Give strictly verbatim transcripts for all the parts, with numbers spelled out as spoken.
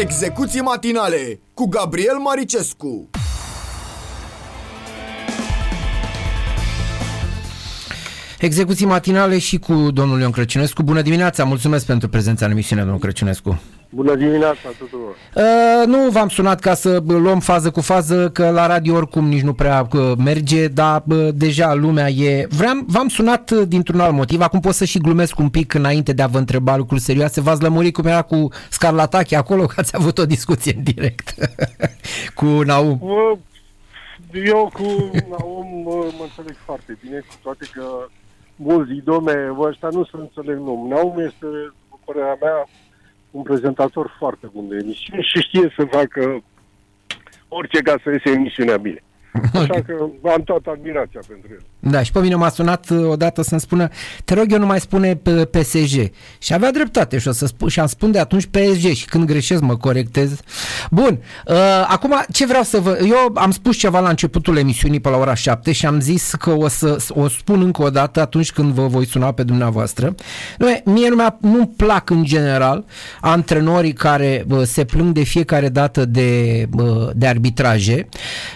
Execuții matinale cu Gabriel Maricescu. Execuții matinale și cu domnul Ion Crăciunescu. Bună dimineața, mulțumesc pentru prezența în emisiune, domnul Crăciunescu. Bună dimineața tuturor. Uh, nu v-am sunat ca să luăm fază cu fază, că la radio oricum nici nu prea merge, dar uh, deja lumea e... Vream, v-am sunat dintr-un alt motiv, acum pot să și glumesc un pic înainte de a vă întreba lucruri serioase. V-ați lămurit cum era cu Scarlatache acolo, că ați avut o discuție în direct cu Naum. Eu cu Naum mă înțeleg foarte bine, cu toate că mulți idome ăștia nu se înțeleg nu. Naum este, după părerea mea, un prezentator foarte bun de emisiune și știe să facă orice ca să iese emisiunea bine. Așa că am toată admirația pentru el. Da, și pe mine m-a sunat odată să-mi spună, te rog eu nu mai spune P S G. Și avea dreptate și o să spun, și am spun de atunci P S G și când greșesc mă corectez. Bun, uh, acum ce vreau să vă... Eu am spus ceva la începutul emisiunii pe la ora șapte și am zis că o să o spun încă o dată atunci când vă voi suna pe dumneavoastră. Noi, mie nu-mi plac în general antrenorii care uh, se plâng de fiecare dată de, uh, de arbitraje,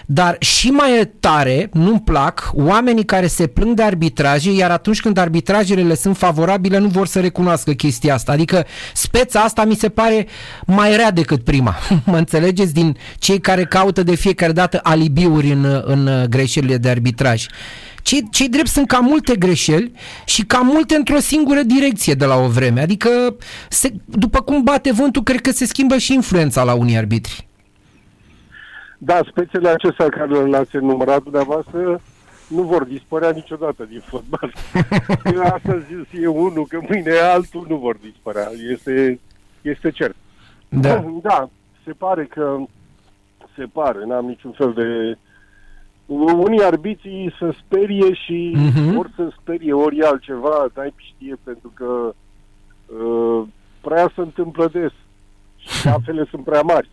dar și și mai tare nu-mi plac oamenii care se plâng de arbitraje, iar atunci când arbitrajele le sunt favorabile nu vor să recunoască chestia asta. Adică speța asta mi se pare mai rea decât prima. Mă înțelegeți? Din cei care caută de fiecare dată alibiuri în, în greșelile de arbitraj. Cei, cei drept sunt cam multe greșeli și cam multe într-o singură direcție de la o vreme. Adică se, după cum bate vântul, cred că se schimbă și influența la unii arbitri. Da, spețele acestea care le-ați enumerat dumneavoastră nu vor dispărea niciodată din fotbal. Astăzi e unul, că mâine e altul, nu vor dispărea. Este, este cert. Da. Da, da, se pare că se pare, n-am niciun fel de... Unii arbitrii se sperie și uh-huh. ori se sperie, ori altceva, n-ai știe, pentru că uh, prea se întâmplă des și apele sunt prea mari.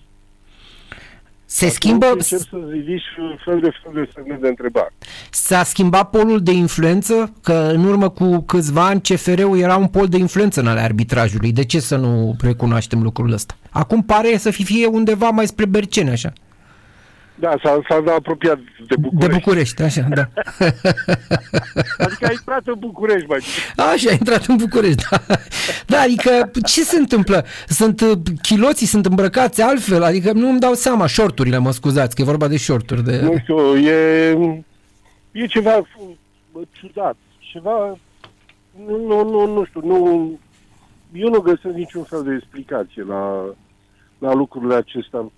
Se schimbă... Încep să ridici fel de fel de semne de întrebare. S-a schimbat polul de influență? Că în urmă cu câțiva ani C F R-ul era un pol de influență în ale arbitrajului. De ce să nu recunoaștem lucrul ăsta? Acum pare să fie undeva mai spre Berceni, așa. Da, s-a, s-a apropiat de București. De București, așa, da. Adică a intrat în București, mai. Așa, a intrat în București, da. Da, adică ce se întâmplă? Sunt chiloții, sunt îmbrăcați altfel, adică nu îmi dau seama, shorturile, mă scuzați, că e vorba de shorturi. De... Nu știu, e, e ceva ciudat, ceva, nu, nu, nu, nu știu, nu, eu nu găsesc niciun fel de explicație la, la lucrurile acestea.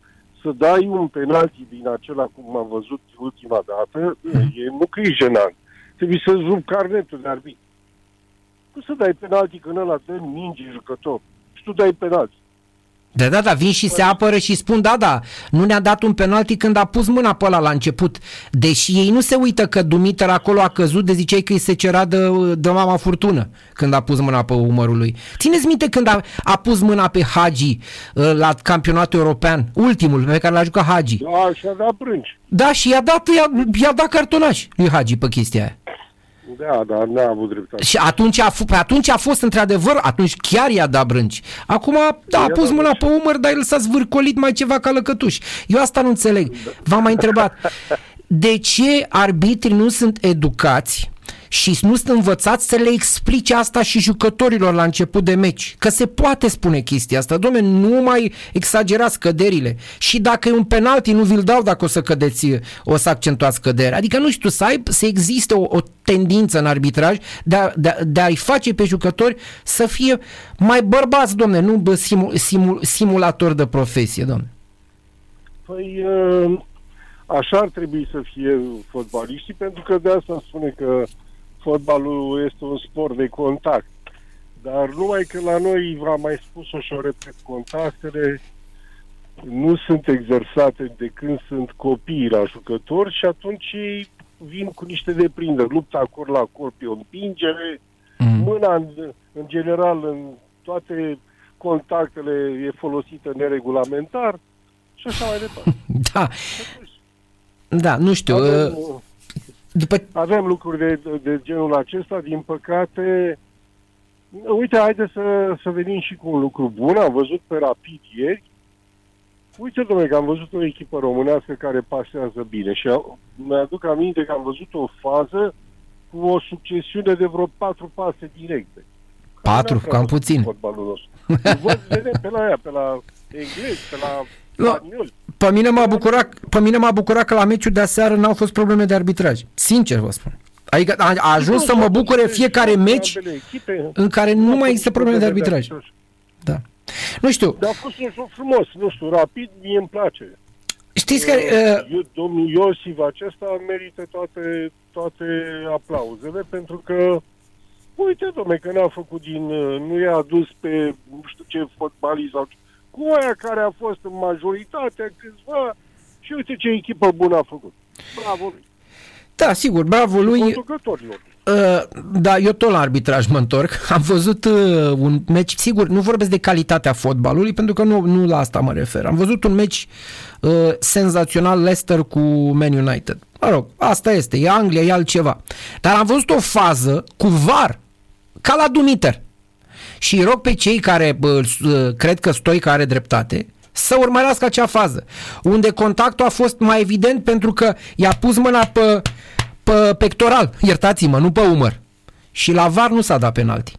Să dai un penalti din acela, cum am văzut ultima dată, e mucrii jenant. Trebuie să-ți rup carnetul de arbitru. Nu să dai penalti când ăla te minge jucător. Și tu dai penalti. Da, da, da, vin și se apără și spun, da, da, nu ne-a dat un penalti când a pus mâna pe ăla la început. Deși ei nu se uită că Dumităr acolo a căzut, de ziceai că îi se cerea de, de mama furtună când a pus mâna pe umărul lui. Țineți minte când a, a pus mâna pe Hagi la campionatul european, ultimul pe care l-a jucat Hagi. Da, și-a dat brânci. Da, și i-a dat, i-a, i-a dat cartonaș lui Hagi pe chestia aia. Da, da, n-a avut dreptate. Și atunci a, f- atunci a fost într-adevăr, atunci chiar i-a dat brânci. Acum, da, a pus mâna pe umăr, dar el s-a zvârcolit mai ceva ca lăcătuș. Eu asta nu înțeleg. V-am mai întrebat, de ce arbitrii nu sunt educați și nu sunt învățați să le explice asta și jucătorilor la început de meci? Că se poate spune chestia asta. Dom'le, nu mai exagerați căderile. Și dacă e un penalti, nu vi-l dau dacă o să cădeți, o să accentuați căderea. Adică, nu știu, să, ai, să existe o, o tendință în arbitraj de, a, de, de a-i face pe jucători să fie mai bărbați, dom'le, nu bă, simul, simul, simulator de profesie, dom'le. Păi, așa ar trebui să fie fotbaliștii, pentru că de asta spune că fotbalul este un sport de contact. Dar numai că la noi, v-am mai spus-o și o repet, contactele nu sunt exersate de când sunt copii la jucători și atunci ei vin cu niște deprinderi. Lupta corp la corp e o împingere. Mm. Mâna, în, în general, în toate contactele e folosită neregulamentar și așa mai departe. Da. Da, nu știu... Avem, uh... După... Avem lucruri de, de genul acesta, din păcate. Uite, haide să, să venim și cu un lucru bun. Am văzut pe Rapid ieri Uite, domnule, că am văzut o echipă românească care pasează bine și mi-aduc aminte că am văzut o fază cu o succesiune de vreo patru pase directe. Patru? Cam puțin. Văd, vedem pe la aia, pe la englezi, pe la... No, pe mine m-a bucurat, pe mine m-a bucurat că la meciul de aseară n-au fost probleme de arbitraj. Sincer vă spun. Adică a, a ajuns să mă bucure fiecare meci în care nu mai există probleme de arbitraj. Da. Nu știu. Dar a fost un joc frumos, nu știu, Rapid, mie îmi place. Știți că... Uh... Domnul Josiva acesta merită toate, toate aplauzele, pentru că uite, domne, că n-a făcut din... Nu i-a adus pe nu știu ce fotbalist sau... Cu aia care a fost în majoritatea câțiva și uite ce echipă bună a făcut. Bravo lui. Da, sigur, bravo lui. Da, eu tot la arbitraj mă întorc. Am văzut un meci, sigur, nu vorbesc de calitatea fotbalului, pentru că nu, nu la asta mă refer. Am văzut un meci uh, senzațional, Leicester cu Man United. Mă rog, asta este, e Anglia, e altceva. Dar am văzut o fază cu V A R, ca la Dumităr. Și rog pe cei care bă, cred că Stoica are dreptate să urmărească acea fază, unde contactul a fost mai evident pentru că i-a pus mâna pe, pe pectoral, iertați-mă, nu pe umăr. Și la V A R nu s-a dat penalti.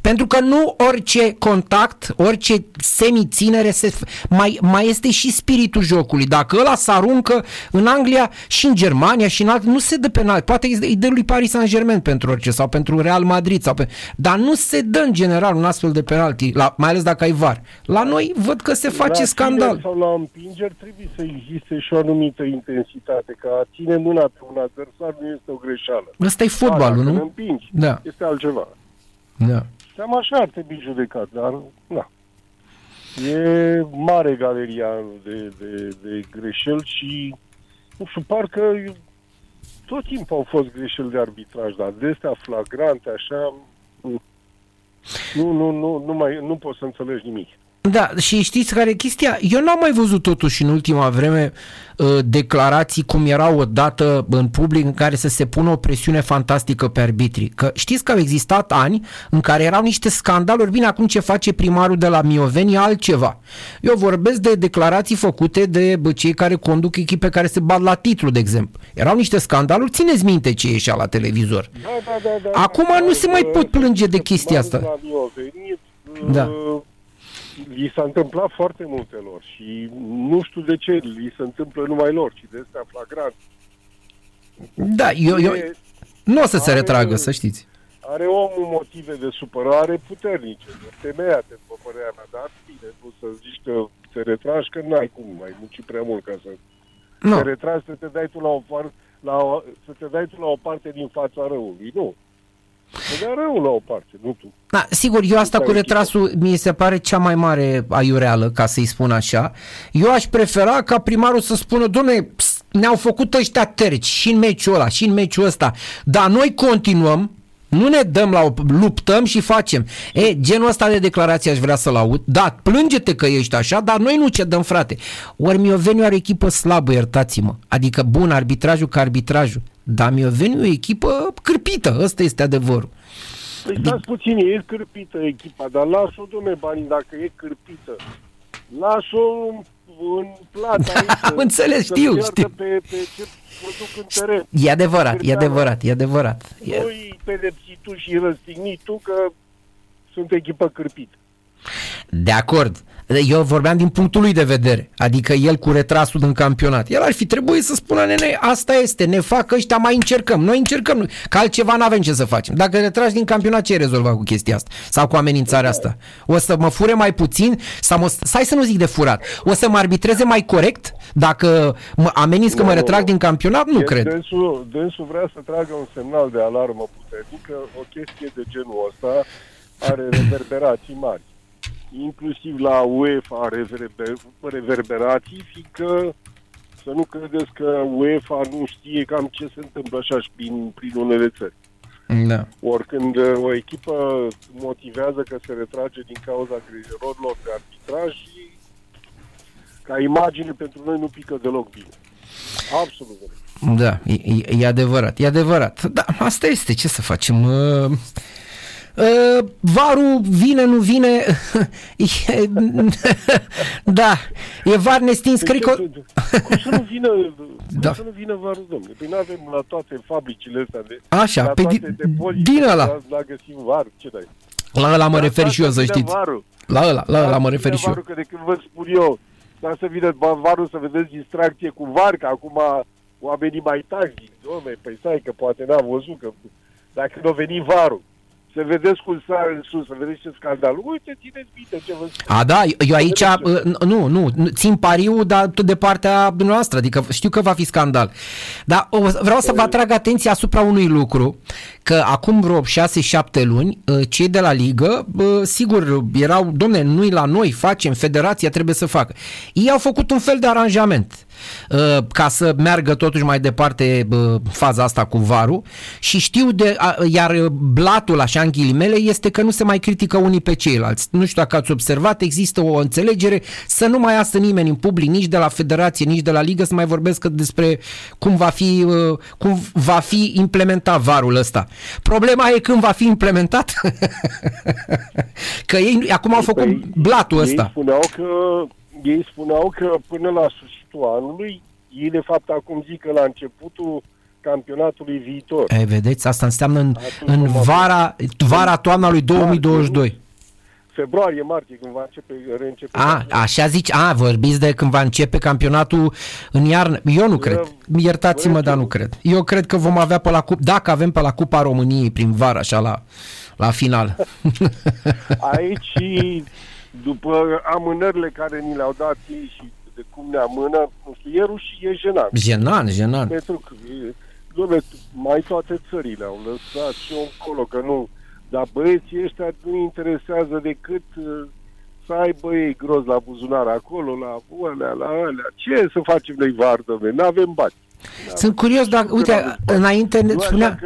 Pentru că nu orice contact, orice semiținere, se, mai, mai este și spiritul jocului. Dacă ăla s-aruncă în Anglia și în Germania și în alt, nu se dă penalti. Poate îi dă lui Paris Saint-Germain pentru orice sau pentru Real Madrid. Sau pe, dar nu se dă în general un astfel de penalti, la, mai ales dacă ai V A R. La noi văd că se face la scandal. Sau la împingeri trebuie să existe și o anumită intensitate, că a ține mâna pe un adversar nu este o greșeală. Ăsta e fotbalul, nu? Împingi, da. Este altceva. Da. Cam așa ar trebui judecat, dar da. E mare galeria de, de, de greșeli și nu știu, parcă tot timpul au fost greșeli de arbitraj, dar de astea flagrante, așa, nu, nu, nu, nu, mai, nu poți să înțelegi nimic. Da, și știți care e chestia? Eu n-am mai văzut totuși în ultima vreme declarații cum erau odată în public în care să se pună o presiune fantastică pe arbitri. Că știți că au existat ani în care erau niște scandaluri, bine, acum ce face primarul de la Mioveni e altceva. Eu vorbesc de declarații făcute de cei care conduc echipe care se bat la titlu, de exemplu. Erau niște scandaluri, țineți minte ce ieșea la televizor. Da, da, da, da, acum da, nu da, se mai pot plânge de chestia asta. La Mioveni, da. Li s-a întâmplat foarte multe lor și nu știu de ce li se întâmplă numai lor, ci de astea flagrant. Da, eu, eu nu o să se retragă, să știți. Are omul motive de supărare puternice, de temeiate, după părerea mea, dar bine, nu să zici că te retragi, că n-ai cum, ai muncit prea mult ca să no. te retragi, să te dai tu la o, par, la o, să te dai tu la o parte din fața răului, nu. Dar rău la o parte, nu tu. Da, sigur, eu asta cu retrasul mi se pare cea mai mare aiureală, ca să-i spun așa. Eu aș prefera ca primarul să spună, dom'le, ne-au făcut ăștia terci și în meciul ăla, și în meciul ăsta, dar noi continuăm, nu ne dăm la o... luptăm și facem. E, genul ăsta de declarație aș vrea să-l aud. Da, plânge-te că ești așa, dar noi nu cedăm, frate. Ori Mioveniu are echipă slabă, iertați-mă. Adică bun, arbitrajul ca arbitrajul. Dar Mioveniu e echipă cârpită, ăsta este adevărul. Păi stați puțin, e cârpită echipa, dar lasă-o, dom'le, banii, dacă e cârpită. Lasă-o în plata aici. Am înțeles, știu, știu. Pe, pe ce produc în teren. E adevărat, e adevărat, e adevărat. Nu-i pedepsi tu și răstignit tu că sunt echipă cârpită. De acord. Eu vorbeam din punctul lui de vedere, adică el cu retrasul din campionat. El ar fi trebuit să spună, nene, asta este, ne fac ăștia, mai încercăm, noi încercăm, că altceva n-avem ce să facem. Dacă retragi din campionat, ce ai rezolvat cu chestia asta? Sau cu amenințarea asta? O să mă fure mai puțin? Sau mă, stai să nu zic de furat. O să mă arbitreze mai corect? Dacă mă ameninț că mă retrag din campionat? Nu cred. Dânsul, dânsul vrea să tragă un semnal de alarmă puternică, o chestie de genul ăsta are reverberații mari. Inclusiv la UEFA reverber, reverberații, fiindcă să nu credeți că UEFA nu știe cam ce se întâmplă așa și prin, prin unele țări. Da. Oricând o echipă motivează că se retrage din cauza greșelilor de arbitraj și ca imagine pentru noi nu pică deloc bine. Absolut. Da, e, e adevărat, e adevărat. Da, asta este, ce să facem... Uh... Uh, varul vine, nu vine. Da, E var nestins, cred că... Cum să nu vină, da. cum să nu vină varul, domnule? Păi nu avem la toate fabricile astea de... Așa, pe din, din ăla. La găsim var, ce dai? La ăla mă refer și eu, să știți. La ăla, la ăla mă refer și eu. Că de când vă spun eu, dar să vină varul să vedeți distracție cu var, că acum oamenii mai tac, zic, dom'le, păi stai că poate n-am văzut, că dacă nu veni varul, să vedeți cum sar în sus, să vedeți ce scandal. Uite, țineți minte ce vă spun. A, da, eu aici, nu, nu, țin pariu, dar tot de partea noastră, adică știu că va fi scandal. Dar vreau să vă atrag atenția asupra unui lucru, că acum vreo șase șapte luni, cei de la Ligă, sigur, erau, domne, nu-i la noi, facem, federația trebuie să facă. Ei au făcut un fel de aranjament ca să meargă totuși mai departe faza asta cu varul și știu de, iar blatul așa în ghilimele este că nu se mai critică unii pe ceilalți. Nu știu dacă ați observat, există o înțelegere să nu mai iasă nimeni în public, nici de la federație, nici de la Ligă, să mai vorbesc despre cum va fi, cum va fi implementat varul ăsta. Problema e când va fi implementat că ei acum au făcut păi, blatul ăsta. Ei spuneau că, ei spuneau că până la sus anului, ei de fapt acum zic că la începutul campionatului viitor. E, vedeți, asta înseamnă în, în vara, vara toamna lui două mii douăzeci și doi. Februarie, martie, când va începe, reîncepe. A, așa zici, a, vorbiți de când va începe campionatul în iarnă. Eu nu cred, iertați-mă, dar nu cred. Eu cred că vom avea pe la Cupa, dacă avem pe la Cupa României prin vară, așa la, la final. Aici, după amânările care ni le-au dat ei și de cum ne amână, nu știu, e rușine, e jenant. Jenant, jenant. Pentru că, dom'le, mai toate țările au lăsat și eu încolo, că nu. Dar băieții ăștia nu interesează decât uh, să aibă ei gros la buzunar acolo, la alea, la alea. Ce să facem noi var, dom'le? N-avem bani. N-avem. Sunt curios, dacă, uite, bani. Înainte ne spunea...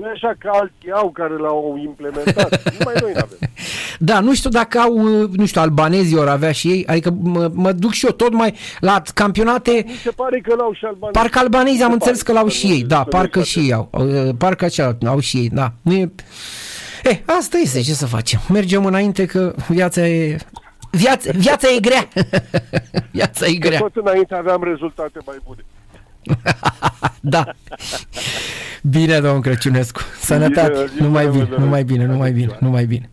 Nu e așa că alții au care l-au implementat, numai noi n-avem. Da, nu știu dacă au, nu știu, albanezii ori avea și ei, adică mă, mă duc și eu tot mai la campionate. Mi se pare că l-au și albanezii. Parcă albanezii am înțeles că l-au și ei, da, parcă și ei au, parcă așa au și ei, da. E, eh, asta este, ce să facem, mergem înainte că viața e... Viața, viața e grea. Viața e grea. Tot înainte aveam rezultate mai bune. Da. Bine, domnul Crăciunescu. Sănătate. Numai bine, numai bine, numai bine, numai bine.